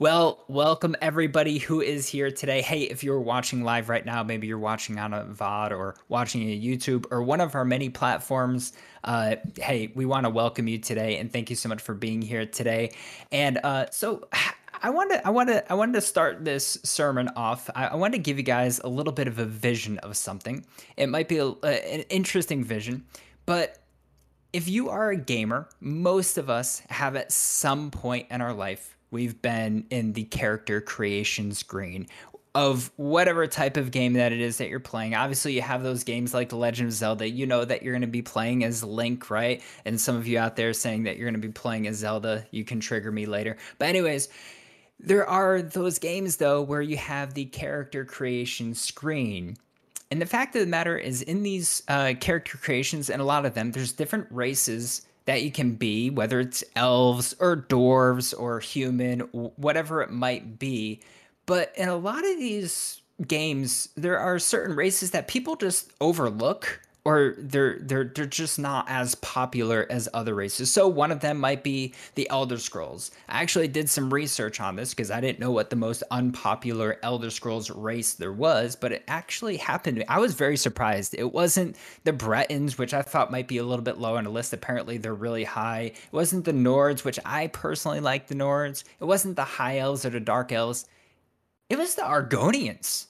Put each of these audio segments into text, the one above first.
Well, welcome everybody who is here today. Hey, if you're watching live right now, maybe you're watching on a VOD or watching a YouTube or one of our many platforms. Hey, we want to welcome you today and thank you so much for being here today. And so I wanted to start this sermon off. I wanted to give you guys a little bit of a vision of something. It might be an interesting vision, but if you are a gamer, most of us have at some point in our life we've been in the character creation screen of whatever type of game that it is that you're playing. Obviously, you have those games like The Legend of Zelda. You know that you're going to be playing as Link, right? And some of you out there saying that you're going to be playing as Zelda. You can trigger me later. But anyways, there are those games, though, where you have the character creation screen. And the fact of the matter is in these character creations, and a lot of them, there's different races that you can be, whether it's elves or dwarves or human, whatever it might be. But in a lot of these games, there are certain races that people just overlook, or they're just not as popular as other races. So one of them might be the Elder Scrolls. I actually did some research on this because I didn't know what the most unpopular Elder Scrolls race there was, but it actually happened. I was very surprised. It wasn't the Bretons, which I thought might be a little bit low on the list. Apparently they're really high. It wasn't the Nords, which I personally like the Nords. It wasn't the High Elves or the Dark Elves. It was the Argonians.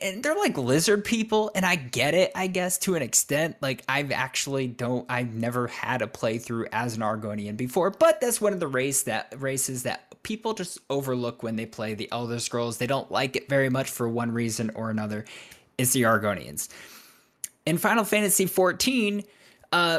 And they're like lizard people, and I get it, I guess, to an extent. Like, I've never had a playthrough as an Argonian before, but that's one of the races that people just overlook when they play the Elder Scrolls. They don't like it very much for one reason or another. It's the Argonians. In Final Fantasy XIV,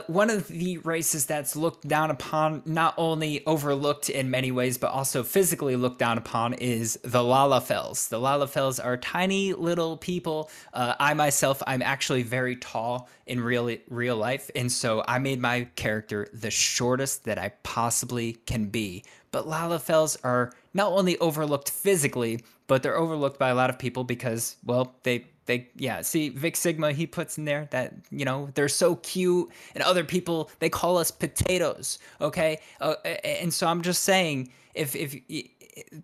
one of the races that's looked down upon, not only overlooked in many ways, but also physically looked down upon, is the Lalafells. The Lalafells are tiny little people. I myself, I'm actually very tall in real life, and so I made my character the shortest that I possibly can be. But Lalafells are not only overlooked physically, but they're overlooked by a lot of people because, well, see, Vic Sigma, he puts in there that, you know, they're so cute, and other people, they call us potatoes, okay? And so I'm just saying, if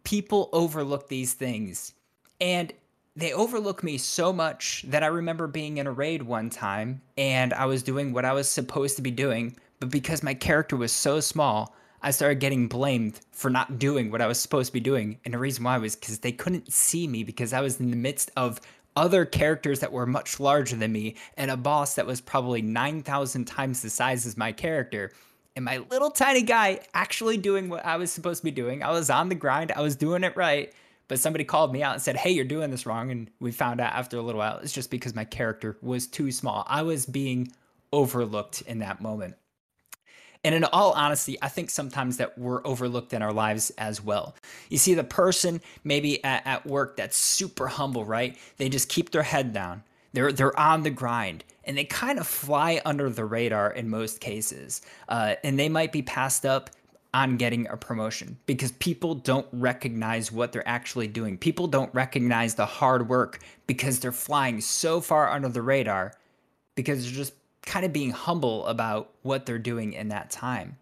people overlook these things, and they overlook me so much that I remember being in a raid one time, and I was doing what I was supposed to be doing, but because my character was so small, I started getting blamed for not doing what I was supposed to be doing, and the reason why was because they couldn't see me because I was in the midst of other characters that were much larger than me and a boss that was probably 9,000 times the size as my character. And my little tiny guy actually doing what I was supposed to be doing. I was on the grind. I was doing it right. But somebody called me out and said, hey, you're doing this wrong. And we found out after a little while, it's just because my character was too small. I was being overlooked in that moment. And in all honesty, I think sometimes that we're overlooked in our lives as well. You see the person maybe at work that's super humble, right? They just keep their head down. They're on the grind, and they kind of fly under the radar in most cases. And they might be passed up on getting a promotion because people don't recognize what they're actually doing. People don't recognize the hard work because they're flying so far under the radar because they're just kind of being humble about what they're doing in that time.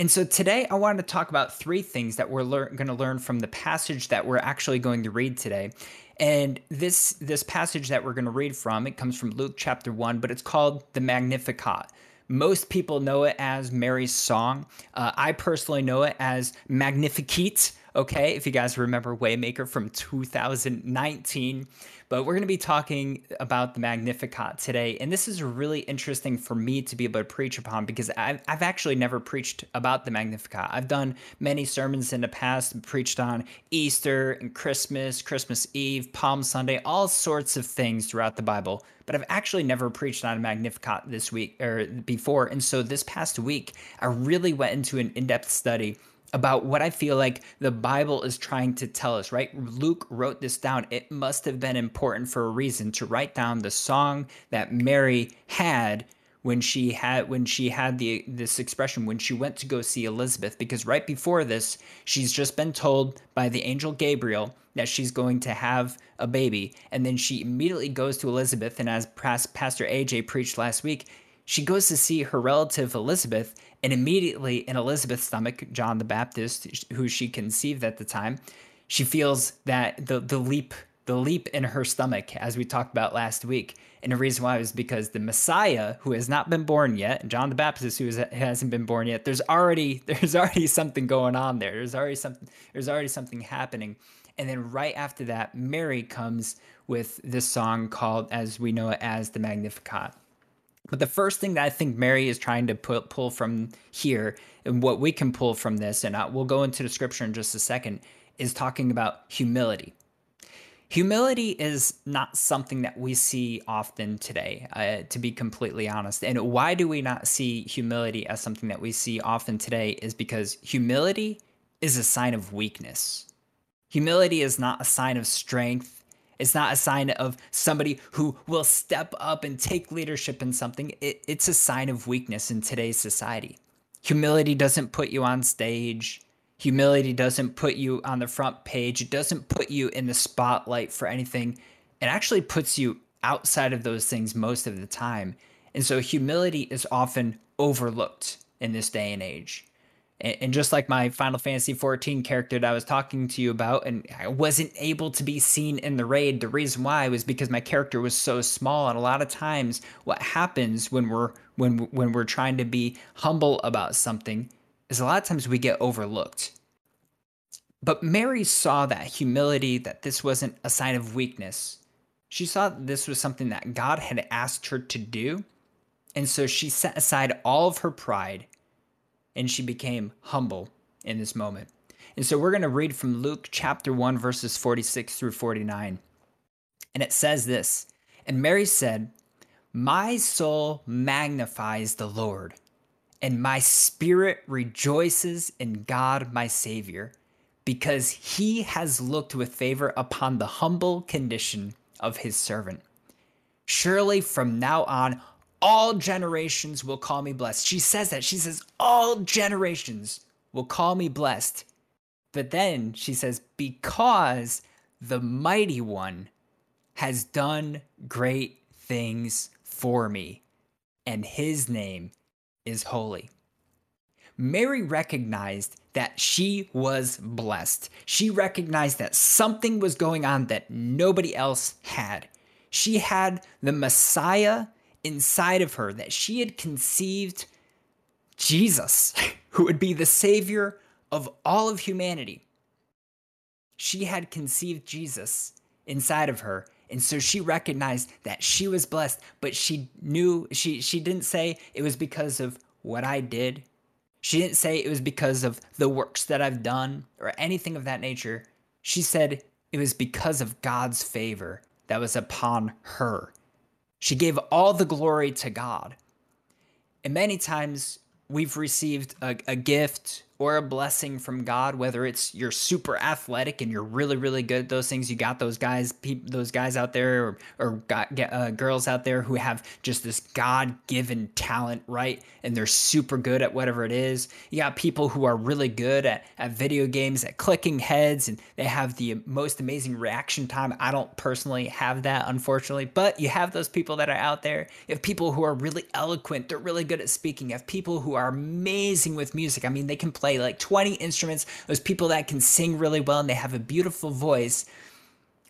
And so today I wanted to talk about three things that we're going to learn from the passage that we're actually going to read today. And this passage that we're going to read from, it comes from Luke chapter 1, but it's called the Magnificat. Most people know it as Mary's song. I personally know it as Magnificat. Okay, if you guys remember Waymaker from 2019, but we're going to be talking about the Magnificat today, and this is really interesting for me to be able to preach upon because I've actually never preached about the Magnificat. I've done many sermons in the past and preached on Easter and Christmas, Christmas Eve, Palm Sunday, all sorts of things throughout the Bible, but I've actually never preached on a Magnificat this week or before, and so this past week, I really went into an in-depth study about what I feel like the Bible is trying to tell us, right? Luke wrote this down. It must have been important for a reason to write down the song that Mary had when she had this expression, when she went to go see Elizabeth, because right before this, she's just been told by the angel Gabriel that she's going to have a baby. And then she immediately goes to Elizabeth. And as Pastor AJ preached last week, She goes to see her relative Elizabeth, and immediately in Elizabeth's stomach, John the Baptist, who she conceived at the time, she feels that the leap in her stomach, as we talked about last week. And the reason why was because the Messiah, who has not been born yet, John the Baptist, who hasn't been born yet, there's already something going on there. There's already something happening. And then right after that, Mary comes with this song called, as we know it, as the Magnificat. But the first thing that I think Mary is trying to pull from here, and what we can pull from this, and we'll go into the scripture in just a second, is talking about humility. Humility is not something that we see often today, to be completely honest. And why do we not see humility as something that we see often today is because humility is a sign of weakness. Humility is not a sign of strength. It's not a sign of somebody who will step up and take leadership in something. It's a sign of weakness in today's society. Humility doesn't put you on stage. Humility doesn't put you on the front page. It doesn't put you in the spotlight for anything. It actually puts you outside of those things most of the time. And so humility is often overlooked in this day and age. And just like my Final Fantasy XIV character that I was talking to you about, and I wasn't able to be seen in the raid, the reason why was because my character was so small. And a lot of times what happens when we're trying to be humble about something is a lot of times we get overlooked. But Mary saw that humility, that this wasn't a sign of weakness. She saw that this was something that God had asked her to do. And so she set aside all of her pride and she became humble in this moment. And so we're going to read from Luke chapter 1, verses 46 through 49. And it says this, "And Mary said, 'My soul magnifies the Lord, and my spirit rejoices in God my Savior, because he has looked with favor upon the humble condition of his servant. Surely from now on, all generations will call me blessed.'" She says that. She says, all generations will call me blessed. But then she says, "Because the mighty one has done great things for me, and his name is holy." Mary recognized that she was blessed. She recognized that something was going on that nobody else had. She had the Messiah inside of her, that she had conceived Jesus, who would be the Savior of all of humanity. She had conceived Jesus inside of her. And so she recognized that she was blessed, but she knew, she didn't say it was because of what I did. She didn't say it was because of the works that I've done or anything of that nature. She said it was because of God's favor that was upon her. She gave all the glory to God. And many times we've received a gift or a blessing from God, whether it's you're super athletic and you're really, really good at those things. You got those guys out there or girls out there who have just this God-given talent, right? And they're super good at whatever it is. You got people who are really good at video games, at clicking heads, and they have the most amazing reaction time. I don't personally have that, unfortunately, but you have those people that are out there. You have people who are really eloquent. They're really good at speaking. You have people who are amazing with music. I mean, they can play like 20 instruments. Those people that can sing really well and they have a beautiful voice.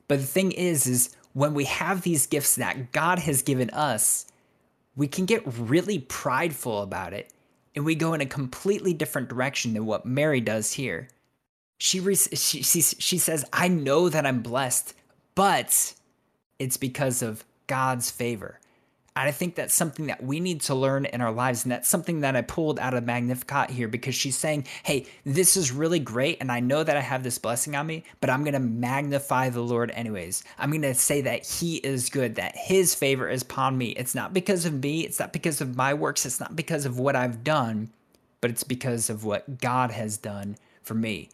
But the thing is when we have these gifts that God has given us, we can get really prideful about it. And we go in a completely different direction than what Mary does here. She says, "I know that I'm blessed, but it's because of God's favor." And I think that's something that we need to learn in our lives. And that's something that I pulled out of Magnificat here, because she's saying, hey, this is really great. And I know that I have this blessing on me, but I'm going to magnify the Lord anyways. I'm going to say that he is good, that his favor is upon me. It's not because of me. It's not because of my works. It's not because of what I've done, but it's because of what God has done for me.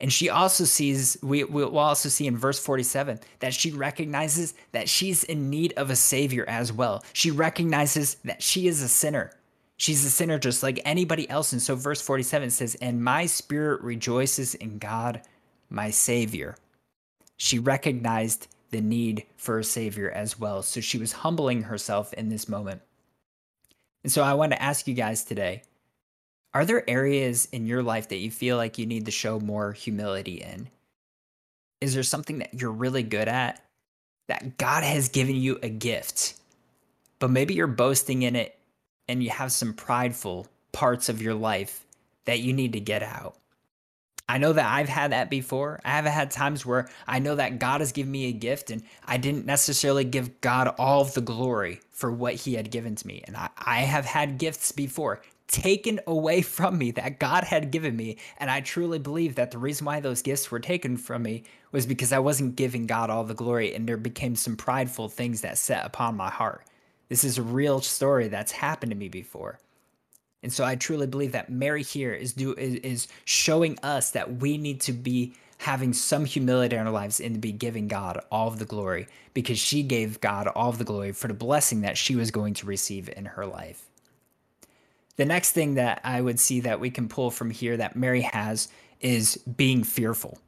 And she also sees, we'll also see in verse 47, that she recognizes that she's in need of a savior as well. She recognizes that she is a sinner. She's a sinner just like anybody else. And so verse 47 says, "And my spirit rejoices in God, my Savior." She recognized the need for a savior as well. So she was humbling herself in this moment. And so I wanted to ask you guys today, are there areas in your life that you feel like you need to show more humility in? Is there something that you're really good at that God has given you a gift, but maybe you're boasting in it and you have some prideful parts of your life that you need to get out? I know that I've had that before. I have had times where I know that God has given me a gift and I didn't necessarily give God all of the glory for what he had given to me. And I have had gifts before taken away from me that God had given me. And I truly believe that the reason why those gifts were taken from me was because I wasn't giving God all the glory, and there became some prideful things that set upon my heart. This is a real story that's happened to me before. And so I truly believe that Mary here is showing us that we need to be having some humility in our lives and to be giving God all of the glory, because she gave God all of the glory for the blessing that she was going to receive in her life. The next thing that I would see that we can pull from here that Mary has is being fearful.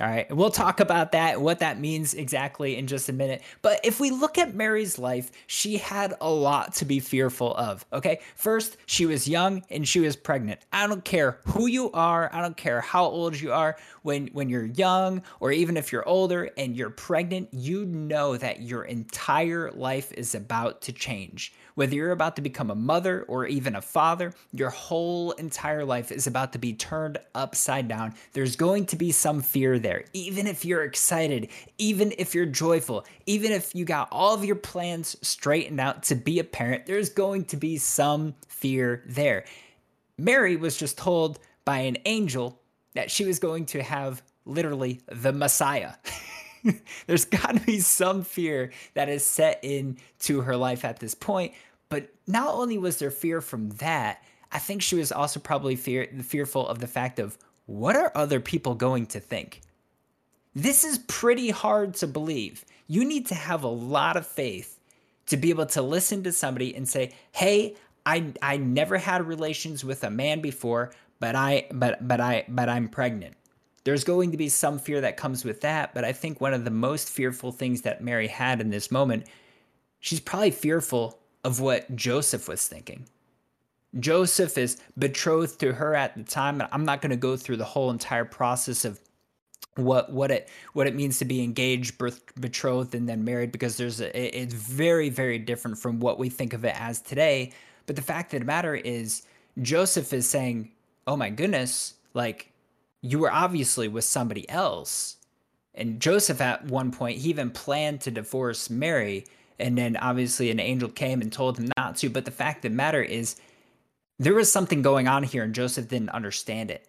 All right, and we'll talk about that, what that means exactly in just a minute. But if we look at Mary's life, she had a lot to be fearful of, okay? First, she was young and she was pregnant. I don't care who you are. I don't care how old you are. When you're young, or even if you're older and you're pregnant, you know that your entire life is about to change. Whether you're about to become a mother or even a father, your whole entire life is about to be turned upside down. There's going to be some fear there, even if you're excited, even if you're joyful, even if you got all of your plans straightened out to be a parent, there's going to be some fear there. Mary was just told by an angel that she was going to have literally the Messiah. There's got to be some fear that is set into her life at this point. But not only was there fear from that, I think she was also probably fearful of the fact of, what are other people going to think? This is pretty hard to believe. You need to have a lot of faith to be able to listen to somebody and say, hey, I never had relations with a man before, but I'm pregnant. There's going to be some fear that comes with that, but I think one of the most fearful things that Mary had in this moment, she's probably fearful of what Joseph was thinking. Joseph is betrothed to her at the time, and I'm not going to go through the whole entire process of what it means to be engaged, betrothed, and then married, because it's very, very different from what we think of it as today. But the fact of the matter is, Joseph is saying, oh my goodness, like, you were obviously with somebody else. And Joseph at one point, he even planned to divorce Mary. And then obviously an angel came and told him not to. But the fact of the matter is, there was something going on here and Joseph didn't understand it.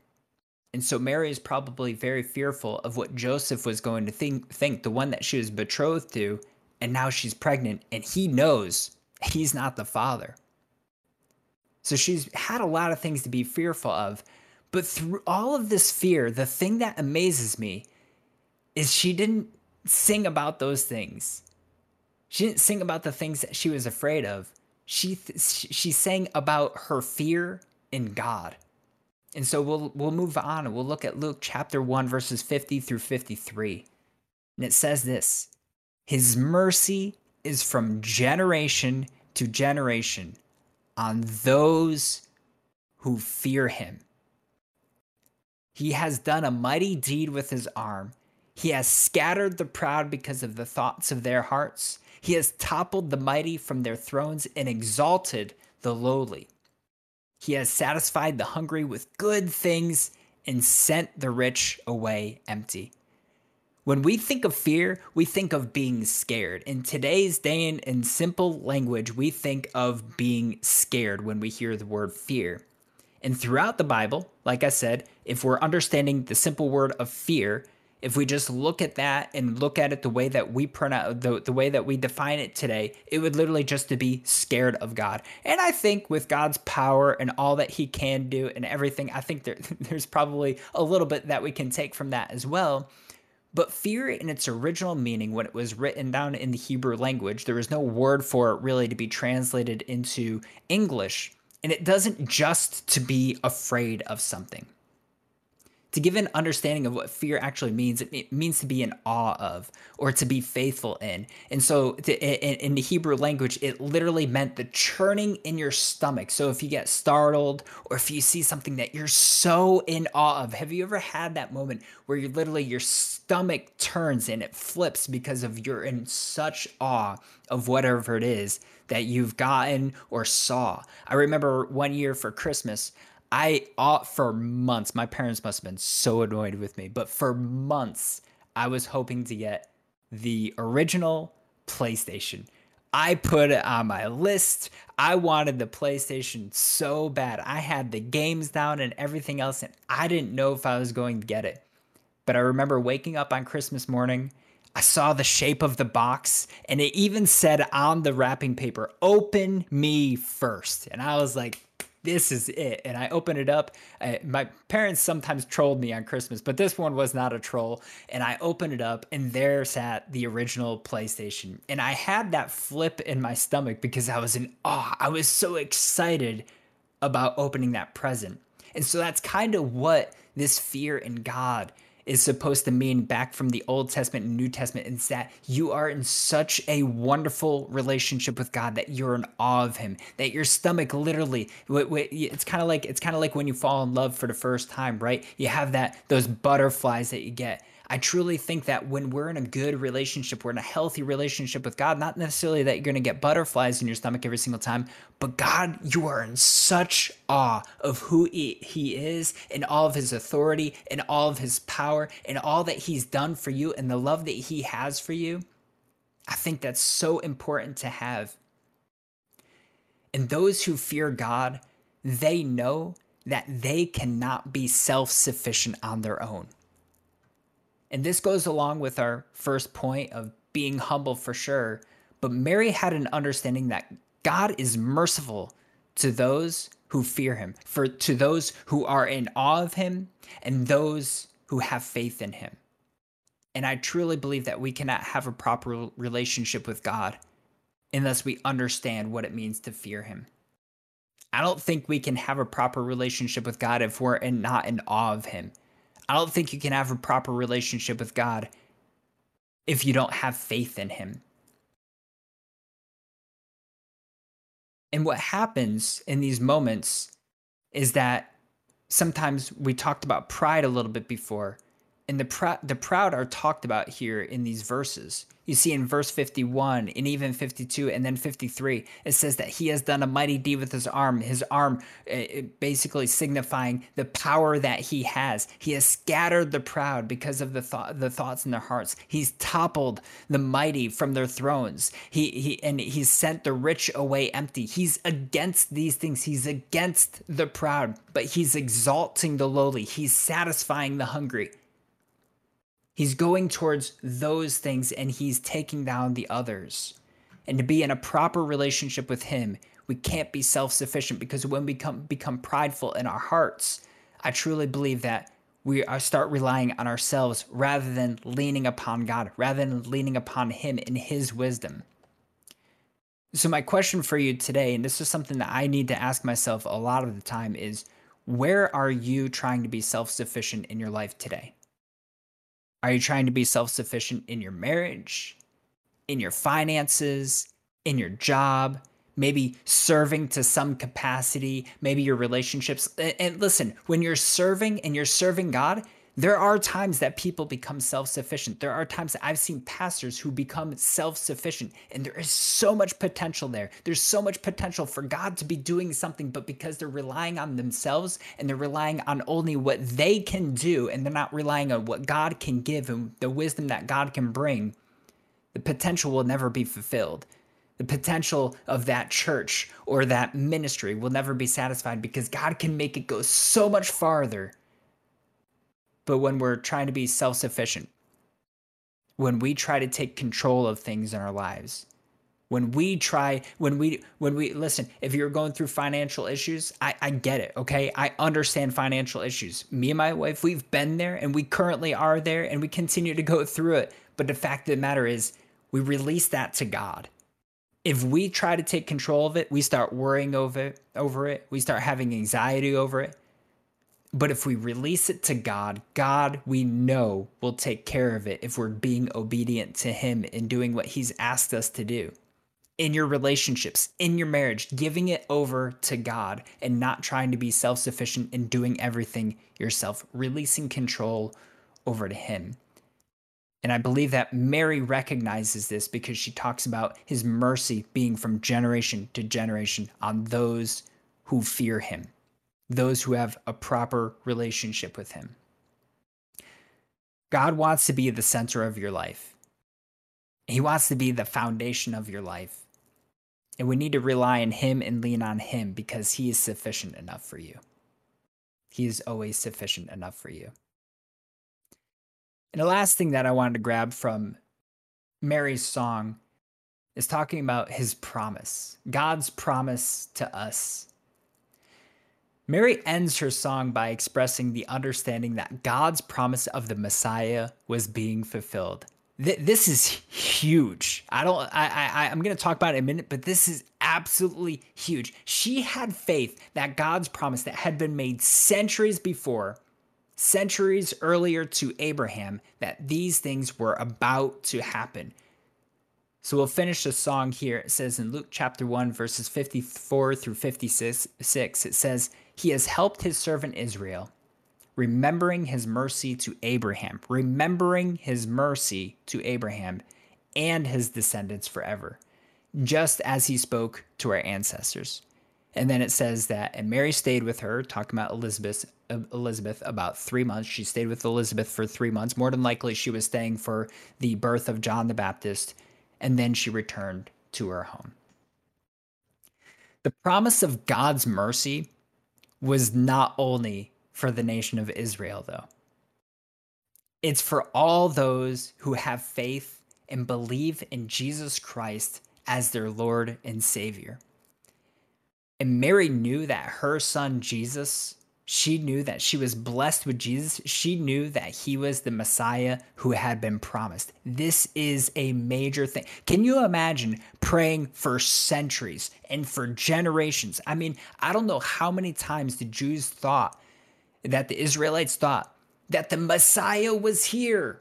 And so Mary is probably very fearful of what Joseph was going to think, the one that she was betrothed to. And now she's pregnant and he knows he's not the father. So she's had a lot of things to be fearful of. But through all of this fear, the thing that amazes me is she didn't sing about those things. She didn't sing about the things that she was afraid of. She sang about her fear in God. And so we'll move on and we'll look at Luke chapter 1, verses 50 through 53. And it says this, his mercy is from generation to generation on those who fear him. He has done a mighty deed with his arm. He has scattered the proud because of the thoughts of their hearts. He has toppled the mighty from their thrones and exalted the lowly. He has satisfied the hungry with good things and sent the rich away empty. When we think of fear, we think of being scared. In today's day, in simple language, we think of being scared when we hear the word fear. And throughout the Bible, like I said, if we're understanding the simple word of fear, if we just look at that and look at it the way that we pronounce, the way that we define it today, it would literally just to be scared of God. And I think with God's power and all that he can do and everything, I think there's probably a little bit that we can take from that as well. But fear in its original meaning, when it was written down in the Hebrew language, there was no word for it really to be translated into English. And it doesn't just to be afraid of something. To give an understanding of what fear actually means, it means to be in awe of or to be faithful in. And so in the Hebrew language, it literally meant the churning in your stomach. So if you get startled or if you see something that you're so in awe of, have you ever had that moment where you literally, your stomach turns and it flips because of you're in such awe of whatever it is that you've gotten or saw? I remember one year for Christmas, for months, my parents must have been so annoyed with me, but for months, I was hoping to get the original PlayStation. I put it on my list. I wanted the PlayStation so bad. I had the games down and everything else, and I didn't know if I was going to get it. But I remember waking up on Christmas morning, I saw the shape of the box, and it even said on the wrapping paper, "Open me first." And I was like, this is it. And I opened it up. My parents sometimes trolled me on Christmas, but this one was not a troll. And I opened it up, and there sat the original PlayStation. And I had that flip in my stomach because I was in awe. I was so excited about opening that present. And so that's kind of what this fear in God is supposed to mean back from the Old Testament and New Testament. It's that you are in such a wonderful relationship with God that you're in awe of him, that your stomach literally, it's kind of like when you fall in love for the first time, right? You have those butterflies that you get. I truly think that when we're in a good relationship, we're in a healthy relationship with God, not necessarily that you're going to get butterflies in your stomach every single time, but God, you are in such awe of who he is and all of his authority and all of his power and all that he's done for you and the love that he has for you. I think that's so important to have. And those who fear God, they know that they cannot be self-sufficient on their own. And this goes along with our first point of being humble for sure. But Mary had an understanding that God is merciful to those who fear him, to those who are in awe of him and those who have faith in him. And I truly believe that we cannot have a proper relationship with God unless we understand what it means to fear him. I don't think we can have a proper relationship with God if we're not in awe of him. I don't think you can have a proper relationship with God if you don't have faith in him. And what happens in these moments is that sometimes we talked about pride a little bit before, and the proud are talked about here in these verses. You see in verse 51 and even 52 and then 53, it says that he has done a mighty deed with his arm basically signifying the power that he has. He has scattered the proud because of the thoughts in their hearts. He's toppled the mighty from their thrones. He's sent the rich away empty. He's against these things. He's against the proud, but he's exalting the lowly. He's satisfying the hungry. He's going towards those things and he's taking down the others. And to be in a proper relationship with him, we can't be self-sufficient, because when we become prideful in our hearts, I truly believe that we start relying on ourselves rather than leaning upon God, rather than leaning upon him in his wisdom. So my question for you today, and this is something that I need to ask myself a lot of the time, is where are you trying to be self-sufficient in your life today? Are you trying to be self-sufficient in your marriage, in your finances, in your job, maybe serving to some capacity, maybe your relationships? And listen, when you're serving and you're serving God, there are times that people become self-sufficient. There are times that I've seen pastors who become self-sufficient, and there is so much potential there. There's so much potential for God to be doing something, but because they're relying on themselves and they're relying on only what they can do, and they're not relying on what God can give and the wisdom that God can bring, the potential will never be fulfilled. The potential of that church or that ministry will never be satisfied, because God can make it go so much farther. But when we're trying to be self-sufficient, when we try to take control of things in our lives, listen, if you're going through financial issues, I get it, okay? I understand financial issues. Me and my wife, we've been there, and we currently are there, and we continue to go through it. But the fact of the matter is, we release that to God. If we try to take control of it, we start worrying over it. We start having anxiety over it. But if we release it to God, God, we know, will take care of it if we're being obedient to him and doing what he's asked us to do. In your relationships, in your marriage, giving it over to God and not trying to be self-sufficient and doing everything yourself, releasing control over to him. And I believe that Mary recognizes this because she talks about his mercy being from generation to generation on those who fear him, those who have a proper relationship with him. God wants to be the center of your life. He wants to be the foundation of your life. And we need to rely on him and lean on him because he is sufficient enough for you. He is always sufficient enough for you. And the last thing that I wanted to grab from Mary's song is talking about his promise, God's promise to us. Mary ends her song by expressing the understanding that God's promise of the Messiah was being fulfilled. This is huge. I'm going to talk about it in a minute, but this is absolutely huge. She had faith that God's promise that had been made centuries before, centuries earlier to Abraham, that these things were about to happen. So we'll finish the song here. It says in Luke chapter 1, verses 54 through 56, it says, "He has helped his servant Israel, remembering his mercy to Abraham, and his descendants forever, just as he spoke to our ancestors." And then it says that, and Mary stayed with her, talking about Elizabeth about 3 months. She stayed with Elizabeth for 3 months. More than likely, she was staying for the birth of John the Baptist, and then she returned to her home. The promise of God's mercy was not only for the nation of Israel, though. It's for all those who have faith and believe in Jesus Christ as their Lord and Savior. And Mary knew that her son Jesus, she knew that she was blessed with Jesus. She knew that he was the Messiah who had been promised. This is a major thing. Can you imagine praying for centuries and for generations? I mean, I don't know how many times the Jews thought, that the Israelites thought, that the Messiah was here.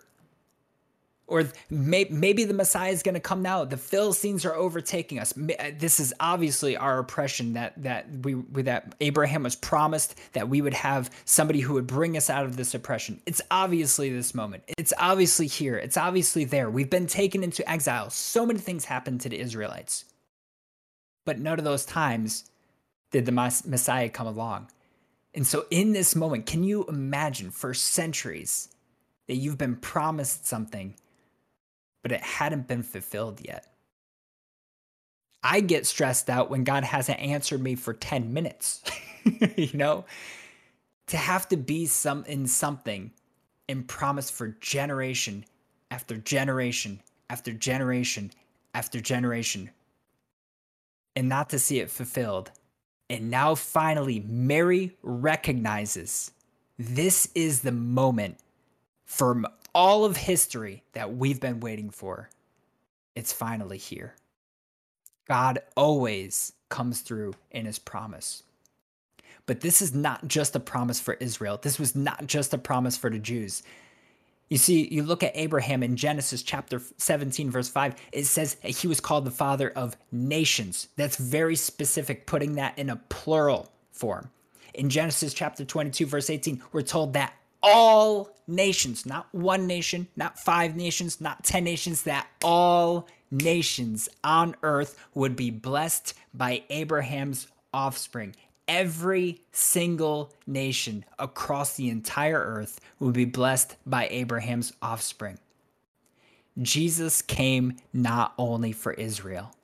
Or maybe the Messiah is going to come now. The Philistines are overtaking us. This is obviously our oppression that Abraham was promised that we would have somebody who would bring us out of this oppression. It's obviously this moment. It's obviously here. It's obviously there. We've been taken into exile. So many things happened to the Israelites. But none of those times did the Messiah come along. And so in this moment, can you imagine for centuries that you've been promised something, but it hadn't been fulfilled yet? I get stressed out when God hasn't answered me for 10 minutes, you know, to have to be in something and promise for generation after generation after generation after generation and not to see it fulfilled. And now finally, Mary recognizes this is the moment from all of history that we've been waiting for. It's finally here. God always comes through in his promise. But this is not just a promise for Israel. This was not just a promise for the Jews. You see, you look at Abraham in Genesis chapter 17, verse 5, it says he was called the father of nations. That's very specific, putting that in a plural form. In Genesis chapter 22, verse 18, we're told that all nations, not one nation, not five nations, not 10 nations, that all nations on earth would be blessed by Abraham's offspring. Every single nation across the entire earth would be blessed by Abraham's offspring. Jesus came not only for Israel.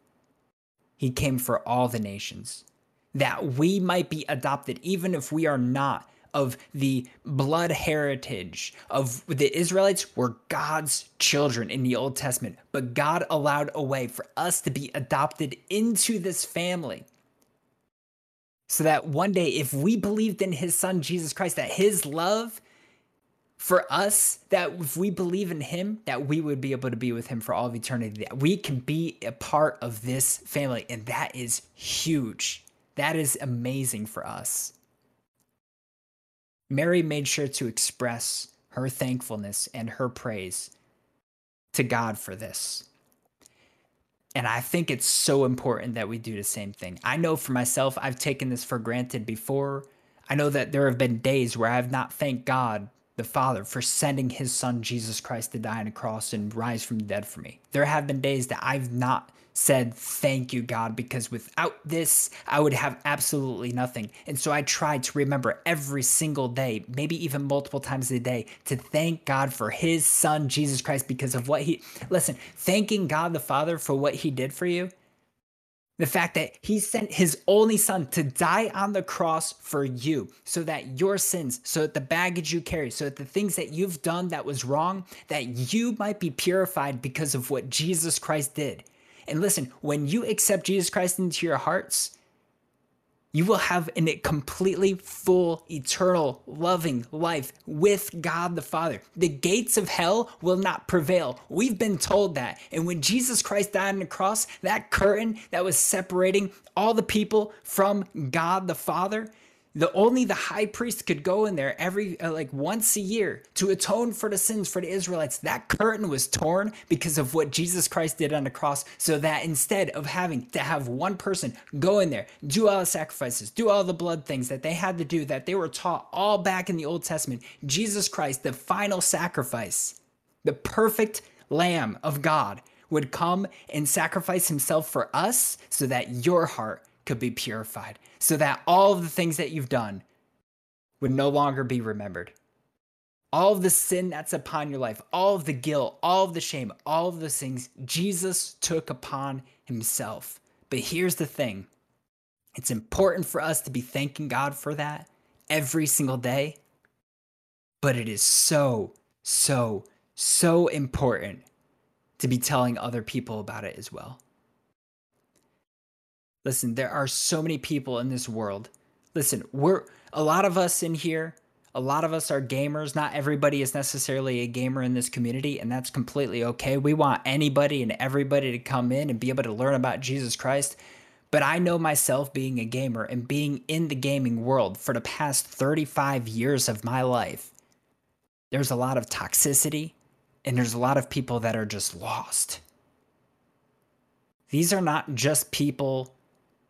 He came for all the nations, that we might be adopted, even if we are not of the blood heritage of the Israelites. Were God's children in the Old Testament, but God allowed a way for us to be adopted into this family so that one day, if we believed in his son, Jesus Christ, that his love for us, that if we believe in him, that we would be able to be with him for all of eternity, that we can be a part of this family. And that is huge. That is amazing for us. Mary made sure to express her thankfulness and her praise to God for this. And I think it's so important that we do the same thing. I know for myself, I've taken this for granted before. I know that there have been days where I have not thanked God, the Father, for sending his son, Jesus Christ, to die on a cross and rise from the dead for me. There have been days that I've not said, thank you, God, because without this, I would have absolutely nothing. And so I try to remember every single day, maybe even multiple times a day, to thank God for his son, Jesus Christ, because of what he... Listen, thanking God the Father for what he did for you, the fact that he sent his only son to die on the cross for you, so that your sins, so that the baggage you carry, so that the things that you've done that was wrong, that you might be purified because of what Jesus Christ did. And listen, when you accept Jesus Christ into your hearts, you will have a completely full, eternal, loving life with God the Father. The gates of hell will not prevail. We've been told that. And when Jesus Christ died on the cross, that curtain that was separating all the people from God the Father, only the high priest could go in there once a year to atone for the sins for the Israelites. That curtain was torn because of what Jesus Christ did on the cross, so that instead of having to have one person go in there, do all the sacrifices, do all the blood things that they had to do, that they were taught all back in the Old Testament, Jesus Christ, the final sacrifice, the perfect Lamb of God, would come and sacrifice himself for us so that your heart could be purified, so that all of the things that you've done would no longer be remembered. All of the sin that's upon your life, all of the guilt, all of the shame, all of those things Jesus took upon himself. But here's the thing. It's important for us to be thanking God for that every single day. But it is so, so, so important to be telling other people about it as well. Listen, there are so many people in this world. Listen, a lot of us in here, a lot of us are gamers. Not everybody is necessarily a gamer in this community, and that's completely okay. We want anybody and everybody to come in and be able to learn about Jesus Christ. But I know myself, being a gamer and being in the gaming world for the past 35 years of my life, there's a lot of toxicity, and there's a lot of people that are just lost. These are not just people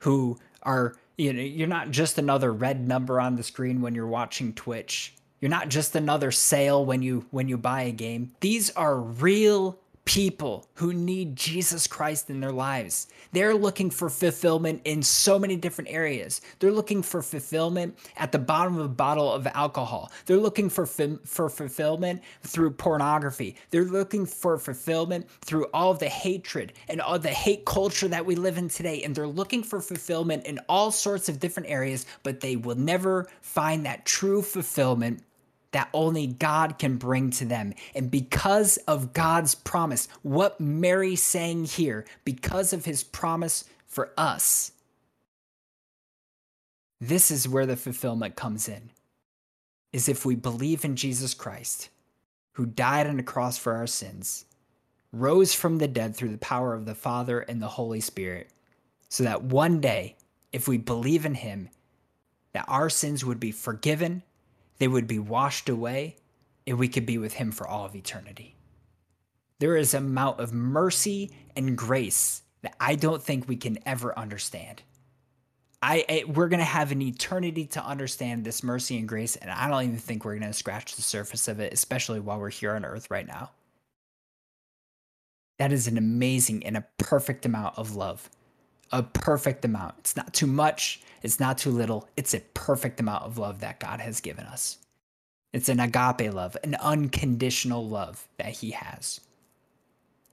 who are, you're not just another red number on the screen when you're watching Twitch. You're not just another sale when you buy a game. These are real people who need Jesus Christ in their lives. They're looking for fulfillment in so many different areas. They're looking for fulfillment at the bottom of a bottle of alcohol. They're looking for fulfillment through pornography. They're looking for fulfillment through all of the hatred and all the hate culture that we live in today. And they're looking for fulfillment in all sorts of different areas, but they will never find that true fulfillment that only God can bring to them. And because of God's promise, what Mary's saying here, because of his promise for us, this is where the fulfillment comes in, is if we believe in Jesus Christ, who died on the cross for our sins, rose from the dead through the power of the Father and the Holy Spirit, so that one day, if we believe in him, that our sins would be forgiven, they would be washed away, and we could be with him for all of eternity. There is an amount of mercy and grace that I don't think we can ever understand. We're going to have an eternity to understand this mercy and grace, and I don't even think we're going to scratch the surface of it, especially while we're here on earth right now. That is an amazing and a perfect amount of love. A perfect amount. It's not too much. It's not too little. It's a perfect amount of love that God has given us. It's an agape love, an unconditional love that he has.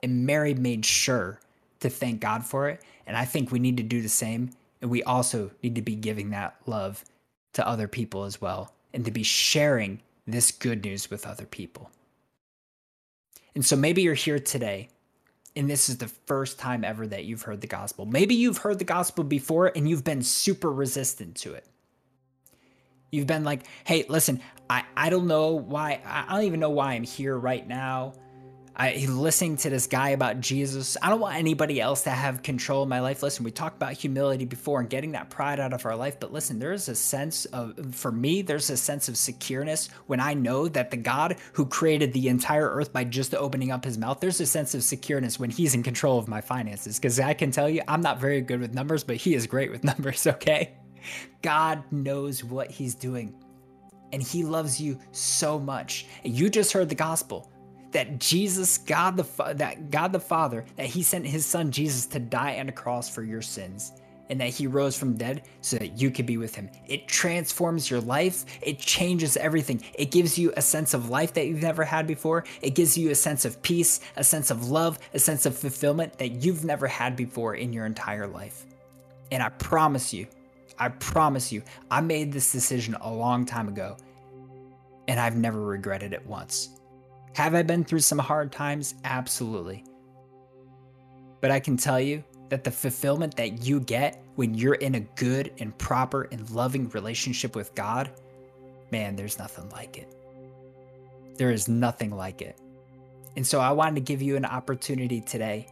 And Mary made sure to thank God for it. And I think we need to do the same. And we also need to be giving that love to other people as well, and to be sharing this good news with other people. And so maybe you're here today, and this is the first time ever that you've heard the gospel. Maybe you've heard the gospel before and you've been super resistant to it. You've been like, hey, listen, I don't even know why I'm here right now. listening to this guy about Jesus. I don't want anybody else to have control of my life. Listen, we talked about humility before and getting that pride out of our life. But listen, there's a sense of, for me, there's a sense of secureness when I know that the God who created the entire earth by just opening up his mouth, there's a sense of secureness when he's in control of my finances. Because I can tell you, I'm not very good with numbers, but he is great with numbers, okay? God knows what he's doing. And he loves you so much. And you just heard the gospel that Jesus, God the Father, that he sent his son Jesus to die on a cross for your sins, and that he rose from the dead so that you could be with him. It transforms your life. It changes everything. It gives you a sense of life that you've never had before. It gives you a sense of peace, a sense of love, a sense of fulfillment that you've never had before in your entire life. And I promise you, I made this decision a long time ago, and I've never regretted it once. Have I been through some hard times? Absolutely. But I can tell you that the fulfillment that you get when you're in a good and proper and loving relationship with God, man, there's nothing like it. There is nothing like it. And so I wanted to give you an opportunity today.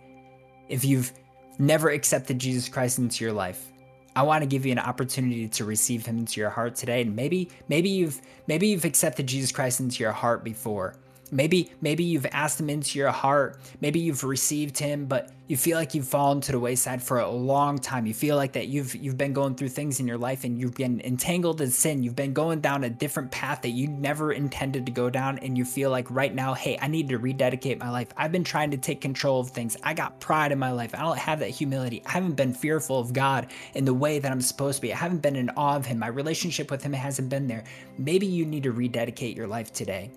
If you've never accepted Jesus Christ into your life, I want to give you an opportunity to receive him into your heart today. And maybe you've accepted Jesus Christ into your heart before. Maybe you've asked him into your heart. Maybe you've received him, but you feel like you've fallen to the wayside for a long time. You feel like that you've been going through things in your life and you've been entangled in sin. You've been going down a different path that you never intended to go down. And you feel like right now, hey, I need to rededicate my life. I've been trying to take control of things. I got pride in my life. I don't have that humility. I haven't been fearful of God in the way that I'm supposed to be. I haven't been in awe of him. My relationship with him hasn't been there. Maybe you need to rededicate your life today.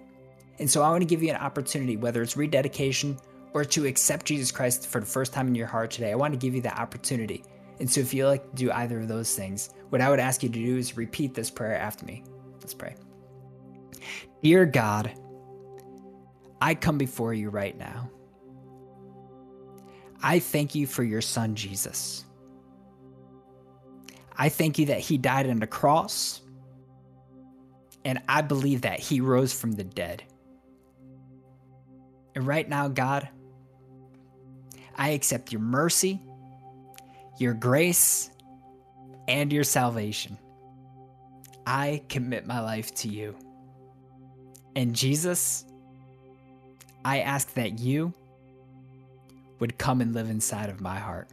And so I want to give you an opportunity, whether it's rededication or to accept Jesus Christ for the first time in your heart today. I want to give you that opportunity. And so if you like to do either of those things, what I would ask you to do is repeat this prayer after me. Let's pray. Dear God, I come before you right now. I thank you for your son, Jesus. I thank you that he died on the cross, and I believe that he rose from the dead. And right now, God, I accept your mercy, your grace, and your salvation. I commit my life to you. And Jesus, I ask that you would come and live inside of my heart.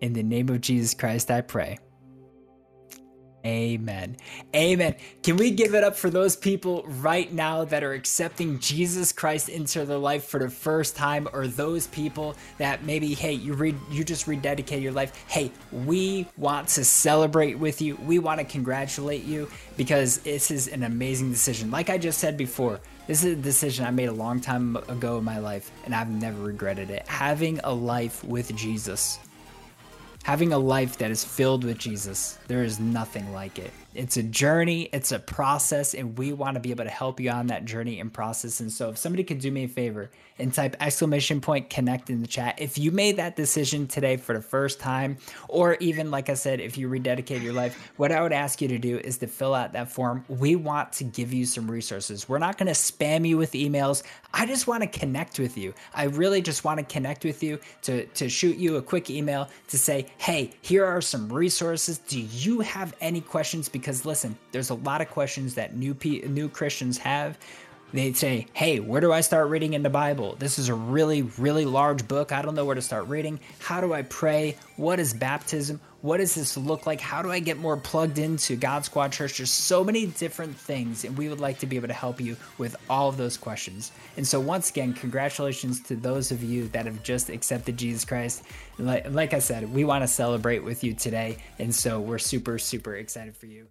In the name of Jesus Christ, I pray. Amen. Amen. Can we give it up for those people right now that are accepting Jesus Christ into their life for the first time, or those people that maybe, hey, you just rededicate your life. Hey, we want to celebrate with you. We want to congratulate you because this is an amazing decision. Like I just said before, this is a decision I made a long time ago in my life, and I've never regretted it. Having a life with Jesus. Having a life that is filled with Jesus, there is nothing like it. It's a journey, it's a process, and we want to be able to help you on that journey and process. And so if somebody could do me a favor and type !connect in the chat, if you made that decision today for the first time, or even, like I said, if you rededicate your life, what I would ask you to do is to fill out that form. We want to give you some resources. We're not going to spam you with emails. I just want to connect with you. I really just want to connect with you to shoot you a quick email to say, hey, here are some resources. Do you have any questions? Because listen, there's a lot of questions that new Christians have. They say, hey, where do I start reading in the Bible? This is a really, really large book. I don't know where to start reading. How do I pray? What is baptism? What does this look like? How do I get more plugged into God Squad Church? There's so many different things, and we would like to be able to help you with all of those questions. And so once again, congratulations to those of you that have just accepted Jesus Christ. Like I said, we want to celebrate with you today, and so we're super, super excited for you.